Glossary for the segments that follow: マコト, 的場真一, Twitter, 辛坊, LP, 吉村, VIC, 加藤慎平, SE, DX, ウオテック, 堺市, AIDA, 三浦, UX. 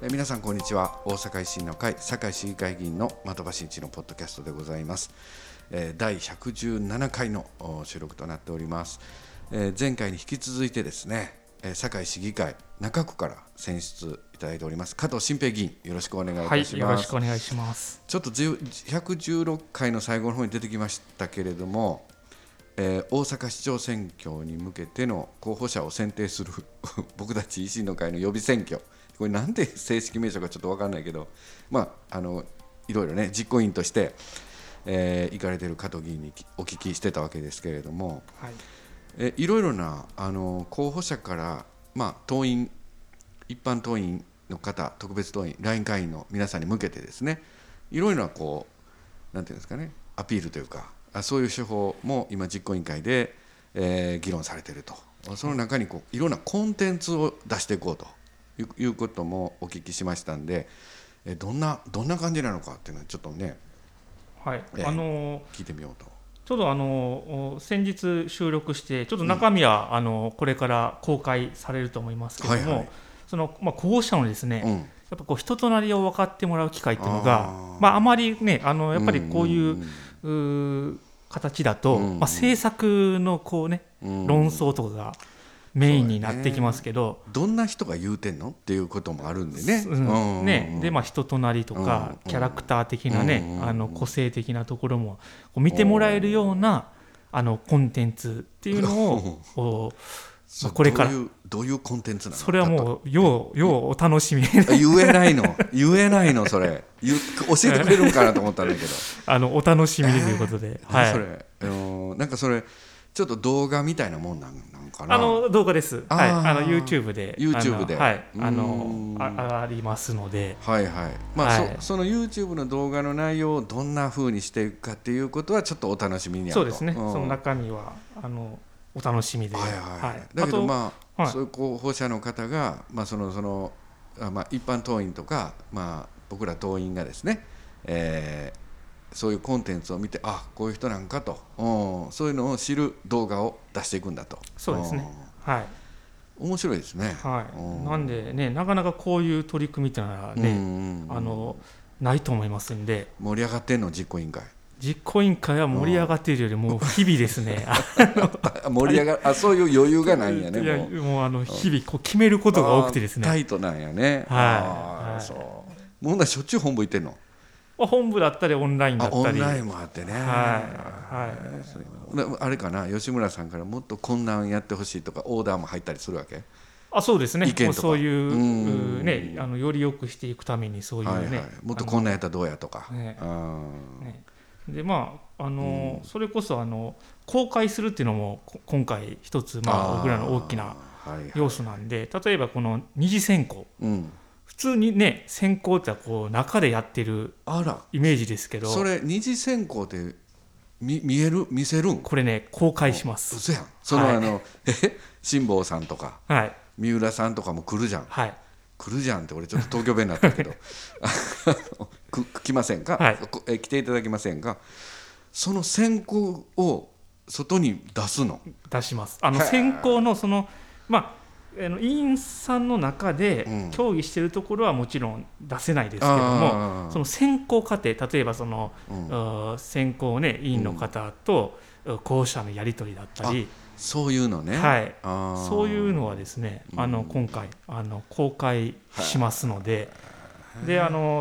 皆さんこんにちは。大阪維新の会堺市議会議員の的場真一のポッドキャストでございます。第117回の収録となっております。前回に引き続いてですね、堺市議会中区から選出いただいております加藤新平議員、よろしくお願いいたします。はい、よろしくお願いします。ちょっと116回の最後の方に出てきましたけれども、大阪市長選挙に向けての候補者を選定する僕たち維新の会の予備選挙、これなんで正式名称かちょっと分からないけど、いろいろね実行委員として、行かれている加藤議員にお聞きしてたわけですけれども、はい、いろいろな候補者から、党員、一般党員の方、特別党員、LINE 会員の皆さんに向けてですね、いろいろななんていうんですかね、アピールというか、そういう手法も今実行委員会で、議論されていると。その中にいろんなコンテンツを出していこうということもお聞きしましたんで、どんな感じなのかっていうのはちょっとね、はい、聞いてみようと。ちょうど先日収録してちょっと中身は、これから公開されると思いますけれども、はいはい、その候補者のですね、やっぱ人となりを分かってもらう機会っていうのがあまりね、やっぱりこういう形だと、政策の論争とかがメインになってきますけど、どんな人が言うてんのっていうこともあるんでね、で人となりとか、キャラクター的なね、個性的なところも見てもらえるようなコンテンツっていうのをこれからどういうコンテンツなの？それはもうようお楽しみ言えないのそれ教えてくれるんかなと思ったんだけどお楽しみということで、はい、それなんかそれちょっと動画みたいなもんなんかな。動画です。はい、YouTube で、はい、ありますので。はいはい。はい、その YouTube の動画の内容をどんな風にしていくかっていうことはちょっとお楽しみに。そうですね。その中身はお楽しみで。はいはいはい。だけどはい、そういう候補者の方が一般党員とか僕ら党員がですね。そういうコンテンツを見て、こういう人なんかと、そういうのを知る動画を出していくんだと。そうですね、はい、面白いですね、はい、なんでね、なかなかこういう取り組みというのはね、ないと思いますんで。盛り上がってんの？実行委員会は盛り上がっているよりも日々ですね盛り上がる、そういう余裕がないんやね。もう日々決めることが多くてですね、タイトなんやね。はい、そう問題しょっちゅう本部行ってんの？本部だったりオンラインだったり。オンラインもあってね、はいはい、そういうあれかな。吉村さんからもっとこんなんやってほしいとかオーダーも入ったりするわけ？そうですね、意見とかもうそういう、ね、より良くしていくためにそういうね、はいはい、もっとこんなんやったらどうやとか、ね、ね、でそれこそ公開するっていうのも今回一つ、僕らの大きな要素なんで、はいはい、例えばこの二次選考、普通にね、選考って中でやってるイメージですけど、それ二次選考って見せるん？これね、公開します。嘘やん。はい、辛坊さんとか、はい、三浦さんとかも来るじゃん、はい、来るじゃんって俺ちょっと東京弁になったけど来ませんか、はい、来ていただけませんか。その選考を外に出すの？出します。選考の委員さんの中で協議しているところはもちろん出せないですけども、その選考過程、例えば選考ね、委員の方と候補者のやり取りだったり、そういうのね、はい、そういうのはですね、今回公開しますので、で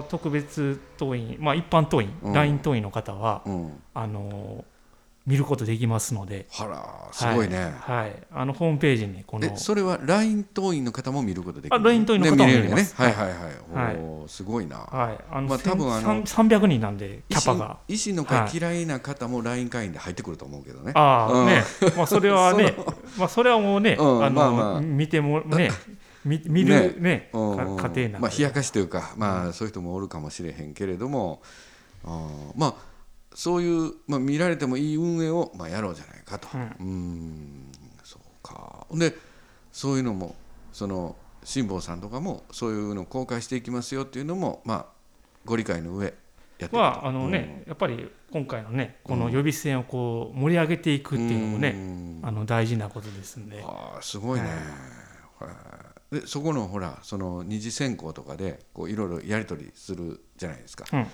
特別党員、一般党員、LINE 党員の方は見ることできますので。すごいね、はいはい、ホームページにそれは LINE 党員の方も見ることできる？ LINE 党員の方も見れます、ね、はいはいはい、はい、すごいな、はい、多分300人なんでキャパが。維新の会嫌いな方も LINE 会員で入ってくると思うけどね、ね、それはねそれはもうね、見てもね見るね過程なんで、冷やかしというか、そういう人もおるかもしれへんけれども、そういう、見られてもいい運営を、やろうじゃないかと、そうか。で、そういうのも辛坊さんとかもそういうのを公開していきますよっていうのも、ご理解の上やっていくと。やっぱり今回のね、この予備選を盛り上げていくっていうのもね、大事なことですんで。すごいね、でそこのほらその二次選考とかでこういろいろやり取りするじゃないですか、うん、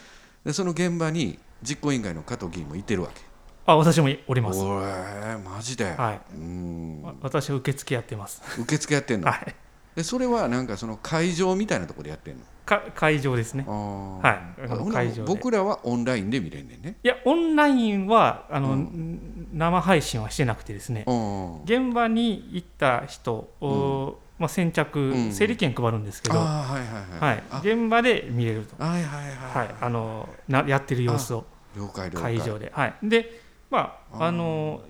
でその現場に実行委員会の加藤議員もいてるわけ。あ、私もおります。おれマジで、はい、うん、私受付やってます。受付やってんの、はい、でそれはなんかその会場みたいなところでやってんの。会場ですね。あ、はい、会場で僕らはオンラインで見れんねんね。いや、オンラインはうん、生配信はしてなくてですね、現場に行った人を、うん、まあ、先着整理券配るんですけど、現場で見れると、はいはいはいはい、やってる様子を会場で、はい、で、まあ、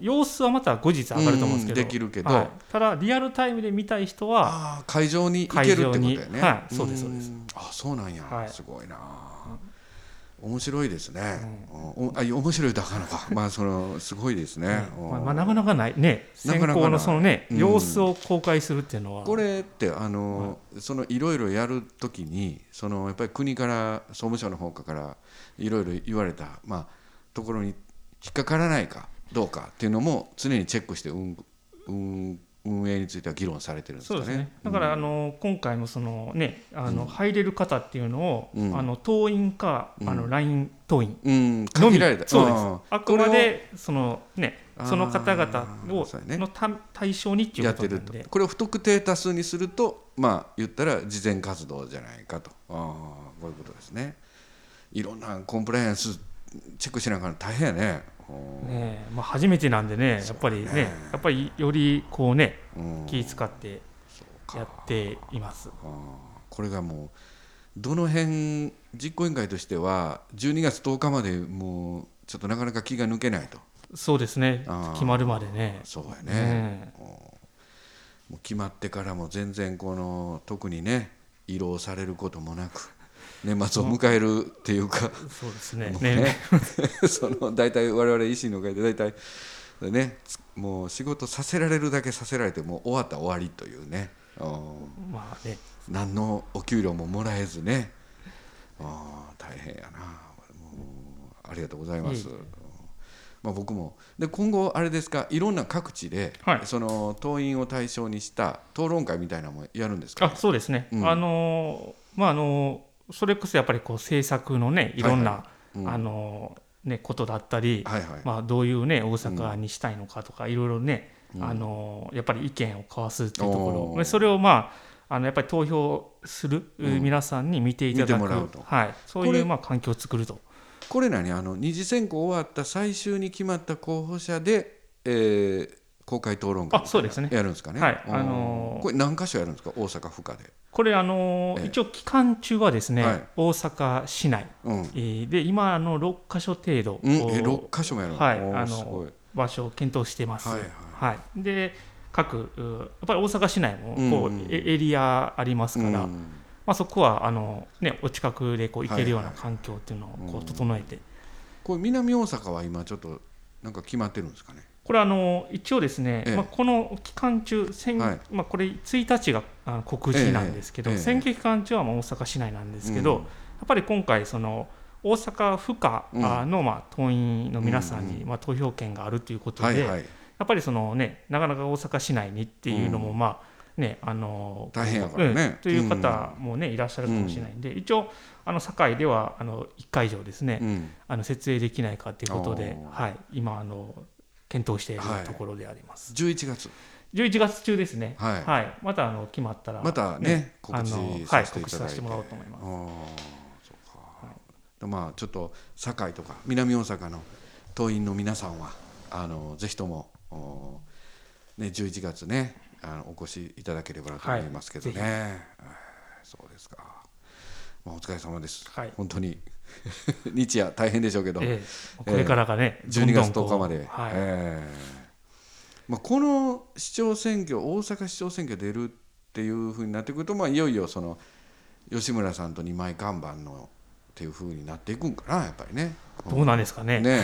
様子はまた後日上がると思うんですけど、できるけど、はい、ただリアルタイムで見たい人は会場に行けるってことだよね、はい、そうですそうです。あ、そうなんや、はい、すごいな、面白いですね、うん、あ、面白いだからか、まあ、そのすごいですね、うん、まあ、なかなかないね、選考のそのね、うん、様子を公開するっていうのは。これってそのいろいろやるときにそのやっぱり国から総務省の方からいろいろ言われた、まあ、ところに引っかからないかどうかっていうのも常にチェックして運営については議論されてるんですかね。そうですね。だから今回もその、ね、うん、入れる方っていうのを、うん、党員か、うん、LINE 党員のみ、うん、そうです。あくまでその、ね、その方々を、ね、の対象にっていうことなんでやってると。これを不特定多数にすると、まあ、言ったら慈善活動じゃないかと。あ、こういうことですね。いろんなコンプライアンスチェックしながら大変やね。ねえ、まあ、初めてなんでね、やっぱりね、やっぱりよりこうね、気使ってやっています。あ、これがもうどの辺実行委員会としては12月10日までもうちょっとなかなか気が抜けないと。そうですね。決まるまでね。そうやね。もう決まってからも全然この特にね慰労されることもなく。年末を迎えるっていうか、そうですね。ね、その大体我々維新の会で大体ね、もう仕事させられるだけさせられて、もう終わったら終わりというね。まあね。何のお給料ももらえずね。大変やな。もうありがとうございます。まあ、僕もで今後あれですか、いろんな各地で、はい、その党員を対象にした討論会みたいなのもやるんですか、ね。あ、そうですね。うん、まあそれこそやっぱりこう政策のね、いろんな、はいはい、うん、ね、ことだったり、はいはい、まあ、どういうね大阪にしたいのかとか、うん、いろいろね、やっぱり意見を交わすっていうところ、それをまあやっぱり投票する皆さんに見ていただく、うん、はい、そういうまあ環境を作ると。これ何二次選考終わった最終に決まった候補者で、公開討論会やるんですかね。はい、これ何箇所やるんですか、大阪府下で。これ一応期間中はですね、はい、大阪市内、うん、で今6カ所程度、うん、6カ所もやるの、はい、場所を検討してます、はいはいはい、で各やっぱり大阪市内もこう、うん、エリアありますから、うん、まあ、そこはね、お近くでこう行けるような環境っていうのをこう整えて、はいはい、うん、これ南大阪は今ちょっとなんか決まってるんですかね。これ一応ですね、まあ、この期間中、はい、まあ、これ1日が告示なんですけど、選挙期間中はまあ大阪市内なんですけど、うん、やっぱり今回その大阪府下のまあ党員の皆さんにまあ投票権があるということで、うんうんうん、はいはい、やっぱりその、ね、なかなか大阪市内にっていうのもまあ、ね、大変だからね、うん、という方も、ね、いらっしゃるかもしれないんで、うん、一応堺では1会場ですね、うん、設営できないかということで、はい、今検討しているところであります、はい、11月中ですね、はいはい、また決まったら、ね、またね告知させていただいて、はい、告知させてもらおうと思います。あ、そうか、はい、まあ、ちょっと堺とか南大阪の党員の皆さんはぜひとも、ね、11月ねお越しいただければと思いますけどね、はい、そうですか、まあ、お疲れ様です、はい、本当に日夜大変でしょうけど、これからがね、12月10日まで、はい、まあ、この市長選挙、大阪市長選挙出るっていう風になってくると、まあ、いよいよその吉村さんと二枚看板のっていう風になっていくんかな、やっぱりね。どうなんですかね。ね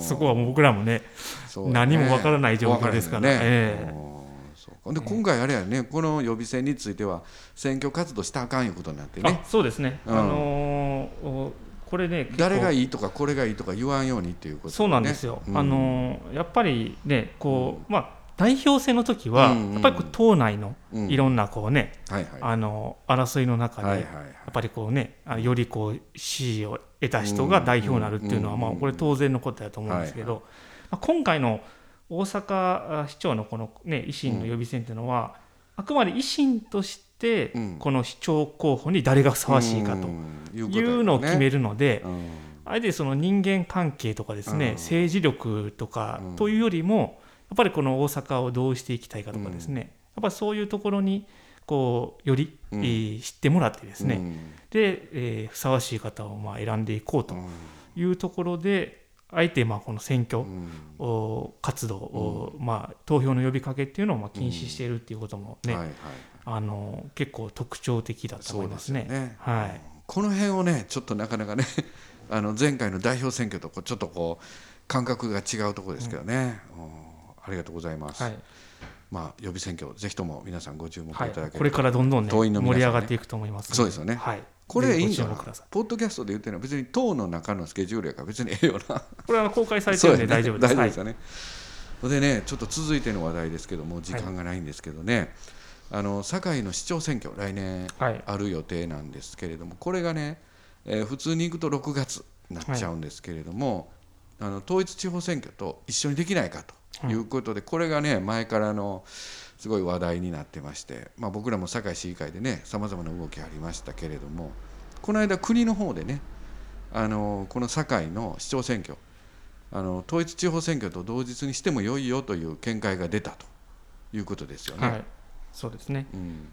そこはもう僕らも ね、何もわからない状況ですからね。で今回あれやね、この予備選については選挙活動したらあかんいうことになってね。あ、そうですね、うん、これね、誰がいいとかこれがいいとか言わんようにっていうこと、ね、そうなんですよ、うん、やっぱりねこう、まあ、代表選の時は、やっぱりこう党内のいろんなこう、ね、争いの中で、やっぱりこう、ね、よりこう支持を得た人が代表になるっていうのは、まあ、これ当然のことだと思うんですけど、今回の大阪市長のこの、ね、維新の予備選というのは、あくまで維新としてこの市長候補に誰がふさわしいかというのを決めるので、あえてその人間関係とかですね、政治力とかというよりも、やっぱりこの大阪をどうしていきたいかとかですね、やっぱりそういうところにこうより知ってもらってですね、で、ふさわしい方をまあ選んでいこうというところで、あえてまあこの選挙活動を、まあ投票の呼びかけっていうのをまあ禁止しているっていうこともね、結構特徴的だと思いますね。そうですね、はい、この辺をねちょっとなかなかね前回の代表選挙とちょっとこう感覚が違うところですけどね、ありがとうございます。はい、まあ、予備選挙ぜひとも皆さんご注目いただければ、はい、これからどんどん、ね、党員の皆さんね、盛り上がっていくと思います。そうですよね、はい、これいいんじゃないかな。ポッドキャストで言ってるのは別に党の中のスケジュールやから別にええよな。これは公開されてるんで大丈夫です。大丈夫ですよね。はい、でね、ちょっと続いての話題ですけども、時間がないんですけどね、はい、堺の市長選挙来年ある予定なんですけれども、はい、これがね、普通に行くと6月になっちゃうんですけれども、はい、統一地方選挙と一緒にできないかということで、これがね前からのすごい話題になってまして、まあ、僕らも堺市議会でねさまざまな動きありましたけれども、この間国の方でねこの堺の市長選挙統一地方選挙と同日にしても良いよという見解が出たということですよね。はい、そうですね。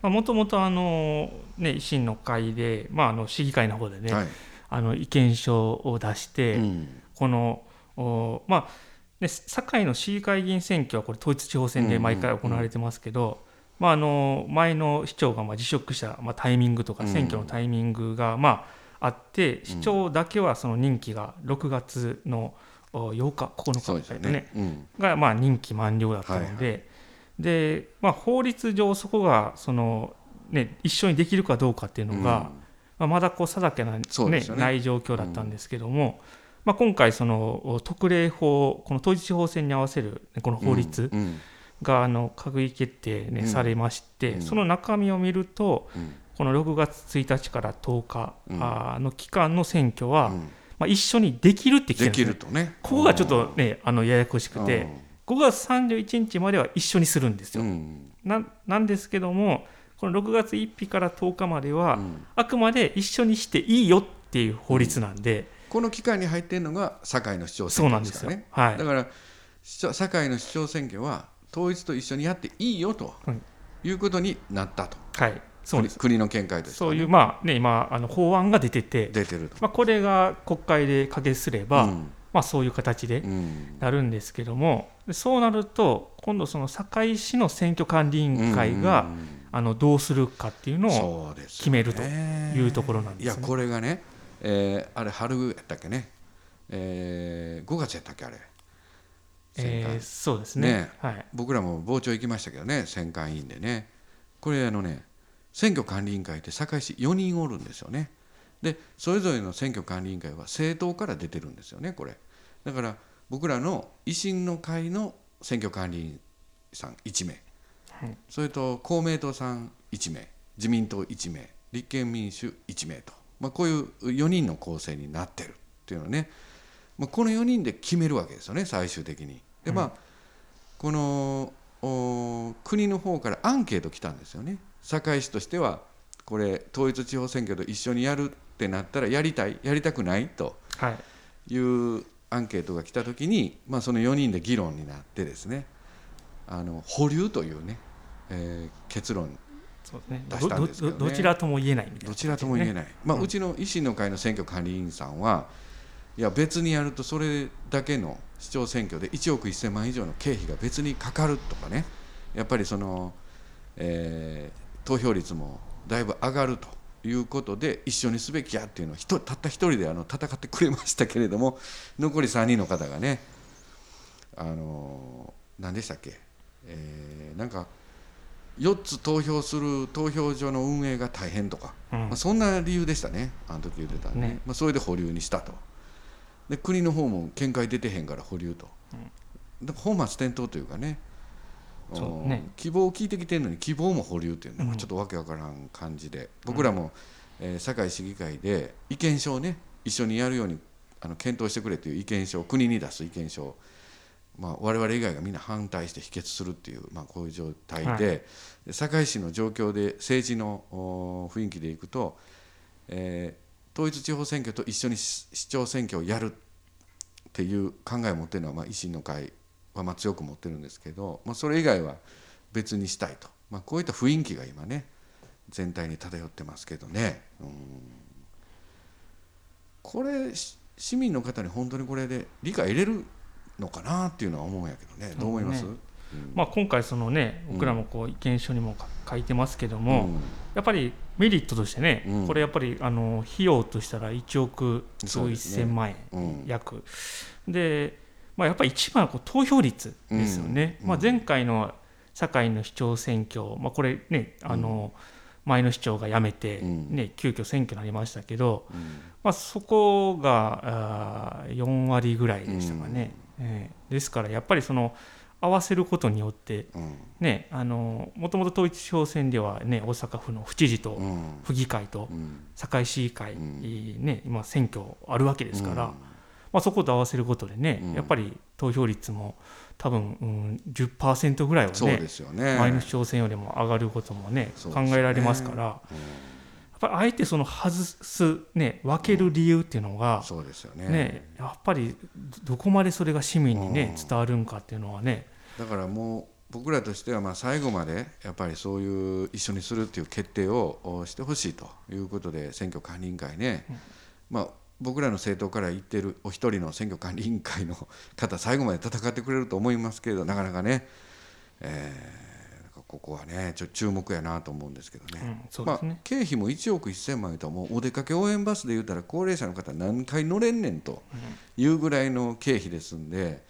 もともと維新の会で、まあ、市議会の方でね、はい、意見書を出して、このまあで堺の市議会議員選挙はこれ統一地方選で毎回行われてますけど、まあ、前の市長がまあ辞職したまあタイミングとか選挙のタイミングがまああって、市長だけはその任期が6月の8日9日、ね、がまあ任期満了だったので、はいはい、でまあ、法律上そこがその、ね、一緒にできるかどうかっていうのが、まだこう定けない、ない状況だったんですけども、まあ、今回その特例法、この統一地方選に合わせるこの法律が閣議決定、ね、されまして、その中身を見ると、この6月1日から10日の期間の選挙はまあ一緒にできるってきてるんですね。できるとね、ここがちょっとねややこしくて、5月31日までは一緒にするんですよ。なんですけども、この6月1日から10日まではあくまで一緒にしていいよっていう法律なんで、この期間に入っているのが堺の市長選挙ですからね。はい、だから堺の市長選挙は統一と一緒にやっていいよということになったと、はい、そうです。国の見解として、ね、そういう、まあね、今法案が出てると、まあ、これが国会で可決すれば、まあ、そういう形でなるんですけども、そうなると今度その堺市の選挙管理委員会がどうするかっていうのを決めるというところなんですね。いやこれがねあれ春やったっけね、5月やったっけあれ、そうです ね、はい、僕らも傍聴行きましたけどね、選管委員でね、これね選挙管理委員会って堺市4人おるんですよね。でそれぞれの選挙管理委員会は政党から出てるんですよね。これだから僕らの維新の会の選挙管理員さん1名、はい、それと公明党さん1名、自民党1名、立憲民主1名と、まあ、こういう4人の構成になってるっていうのね、まあ、この4人で決めるわけですよね、最終的に。で、まあ、この国の方からアンケート来たんですよね。堺市としてはこれ統一地方選挙と一緒にやるってなったらやりたい、やりたくないというアンケートが来たときに、まあ、その4人で議論になってですね、保留というね、結論そうですね、出したんですけどね。どちらとも言えないみたいな、どちらとも言えない、まあ、うちの維新の会の選挙管理委員さんは、いや別にやるとそれだけの市長選挙で1億1000万以上の経費が別にかかるとかね、やっぱりその、投票率もだいぶ上がるということで一緒にすべきやっていうのをたった一人で戦ってくれましたけれども、残り3人の方がね何でしたっけ、なんか4つ投票する投票所の運営が大変とか、まあ、そんな理由でしたね、あの時言ってたんで、ね、まあ、それで保留にしたと。で国の方も見解出てへんから保留と、本末転倒というかね、そうね、希望を聞いてきてるのに希望も保留っていうね、うん、ちょっとわけわからん感じで、僕らも、堺市議会で意見書をね一緒にやるように検討してくれという意見書を国に出す意見書を、まあ、我々以外がみんな反対して否決するっていう、まあ、こういう状態で、はい、堺市の状況で政治の雰囲気でいくと、統一地方選挙と一緒に市長選挙をやるっていう考えを持っているのは、まあ、維新の会はまあ強く持ってるんですけど、まあ、それ以外は別にしたいと、まあ、こういった雰囲気が今ね全体に漂ってますけどね、うん、これ市民の方に本当にこれで理解得れるのかなっていうのは思うんやけどね、どう思います？うんね、まあ、今回そのね僕らもこう意見書にも書いてますけども、うん、やっぱりメリットとしてね、うん、これやっぱり費用としたら1億1000万円、ね、うん、約で、まあ、やっぱり一番はこう投票率ですよね、うんうん、まあ、前回の堺の市長選挙、まあ、これね前の市長が辞めて、ね、うん、急遽選挙になりましたけど、うん、まあ、そこが4割ぐらいでしたかね、うん、ですからやっぱりその合わせることによって、うんね、もともと統一地方選では、ね、大阪府の府知事と府議会と堺市議会、ね、今選挙あるわけですから、うん、まあ、そこと合わせることでね、うん、やっぱり投票率も多分、うん、10% ぐらいは ね、 前の市長選よりも上がることも ね、 考えられますから、うん、やっぱりあえてその外す、ね、分ける理由っていうのが、うん、そうですよ ね、 ね、やっぱりどこまでそれが市民に、ね、うん、伝わるんかっていうのはね、だからもう僕らとしてはまあ最後までやっぱりそういう一緒にするっていう決定をしてほしいということで、選挙管理委員会ね、うん、まあ僕らの政党から言ってるお一人の選挙管理委員会の方最後まで戦ってくれると思いますけれど、なかなかね、ここはねちょっと注目やなと思うんですけど ね、うん、そうですね、まあ、経費も1億1000万円と、もうお出かけ応援バスで言うたら高齢者の方何回乗れんねんというぐらいの経費ですんで、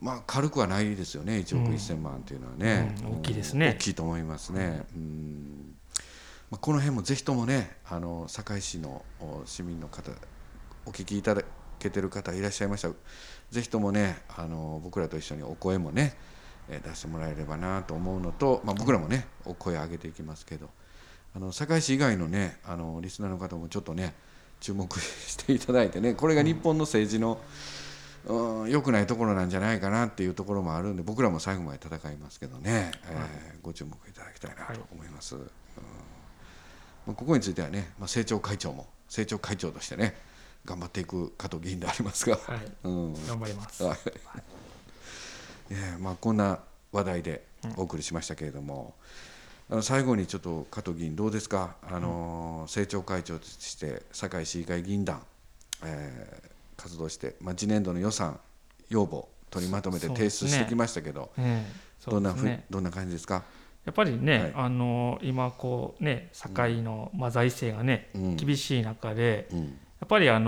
まあ、軽くはないですよね、1億1000万というのはね、うんうん、大きいですね、大きいと思いますね、うん、まあ、この辺もぜひともね、堺市の市民の方お聞きいただけてる方いらっしゃいましたら、ぜひともね、僕らと一緒にお声もね出してもらえればなと思うのと、まあ、僕らもねお声上げていきますけど、堺市以外のねリスナーの方もちょっとね注目していただいてね、これが日本の政治の、うん、良くないところなんじゃないかなっていうところもあるんで、僕らも最後まで戦いますけどね、ご注目いただきたいなと思います、はい、うん、まあ、ここについてはね、まあ、政調会長としてね頑張っていく加藤議員でありますが、はい、うん、頑張ります、はい、まあ、こんな話題でお送りしましたけれども、うん、最後にちょっと加藤議員どうですか、政調会長として堺市議会議員団、活動して、まあ、次年度の予算要望取りまとめて提出してきましたけど、どんな感じですか？やっぱりね、はい、今こうね堺の、まあ、財政がね、うん、厳しい中で、うん、やっぱり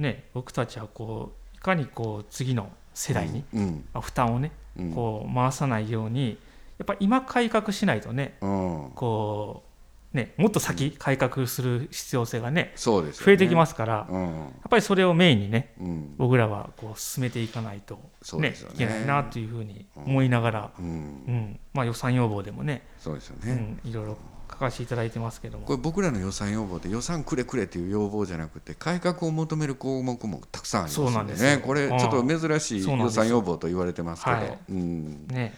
ね僕たちはこういかにこう次の世代に、うん、負担をね、うん、こう回さないようにやっぱり今改革しないとね、うん、こうねもっと先改革する必要性がね、そうですよね、増えてきますから、うん、やっぱりそれをメインにね、うん、僕らはこう進めていかないと、そうですよね、いけないなというふうに思いながら、うんうん、まあ、予算要望でもね、そうですよね、うん、いろいろ書かせていただいてますけども、これ僕らの予算要望で予算くれくれという要望じゃなくて改革を求める項目もたくさんありますよね。そうなんですよ、これちょっと珍しい予算要望と言われてますけど、はい、うん、ね、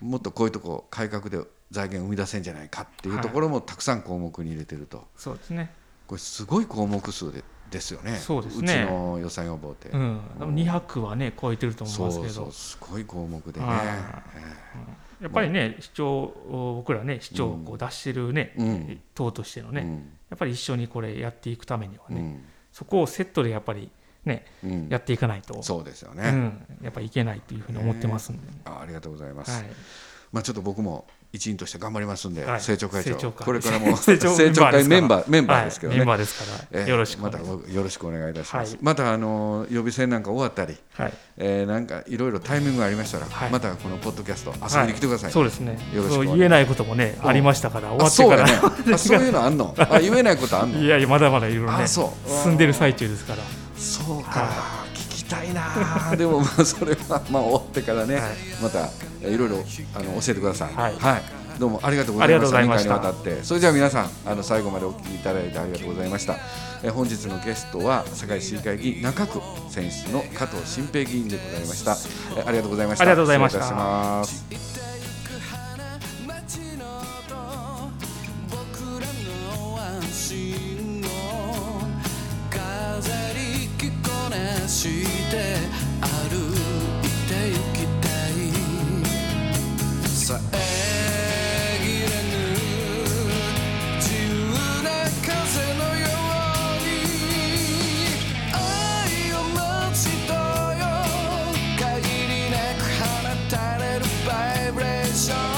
もっとこういうとこ改革で財源を生み出せんじゃないかっていうところもたくさん項目に入れてると、はい、そうですね、これすごい項目数ですよね。そうですね、うちの予算要望って、うん、200はね超えてると思いますけど、そうそう、すごい項目でね、やっぱりね市長、僕らね市長をこう出してるね、うん、党としてのね、うん、やっぱり一緒にこれやっていくためにはね、うん、そこをセットでやっぱりね、うん、やっていかないと、そうですよね、うん、やっぱりいけないというふうに思ってますんで、ね、ありがとうございます、はい、まあ、ちょっと僕も一員として頑張りますんで、はい、政調会長これからも政調会メンバーですけどね、はい、メンバーですからよろしくお願いします、またよろしくお願いいたします、はい、また予備選なんか終わったり、はい、なんかいろいろタイミングがありましたら、はい、またこのポッドキャスト遊びに来てください、はい、そうですね、よろしくお願いします。そう言えないこともねありましたから、終わってからそう、ね、そういうのあんのあ、言えないことあんのいやいや、まだまだいろいろね進んでる最中ですから、そうか、聞きたいなでもまあそれはまあ終わってからね、はい、またいろいろ教えてください。はい、はい、どうもありがとうございました。2回にわたって。それでは皆さん最後までお聞きいただいてありがとうございました。本日のゲストは堺市議会議員中区選出の加藤新平議員でございました。ありがとうございました。ありがとうございました。失礼いたします。して歩いて行きたい遮れぬ自由な風のように愛を持ちとよ限りなく放たれるバイブレーション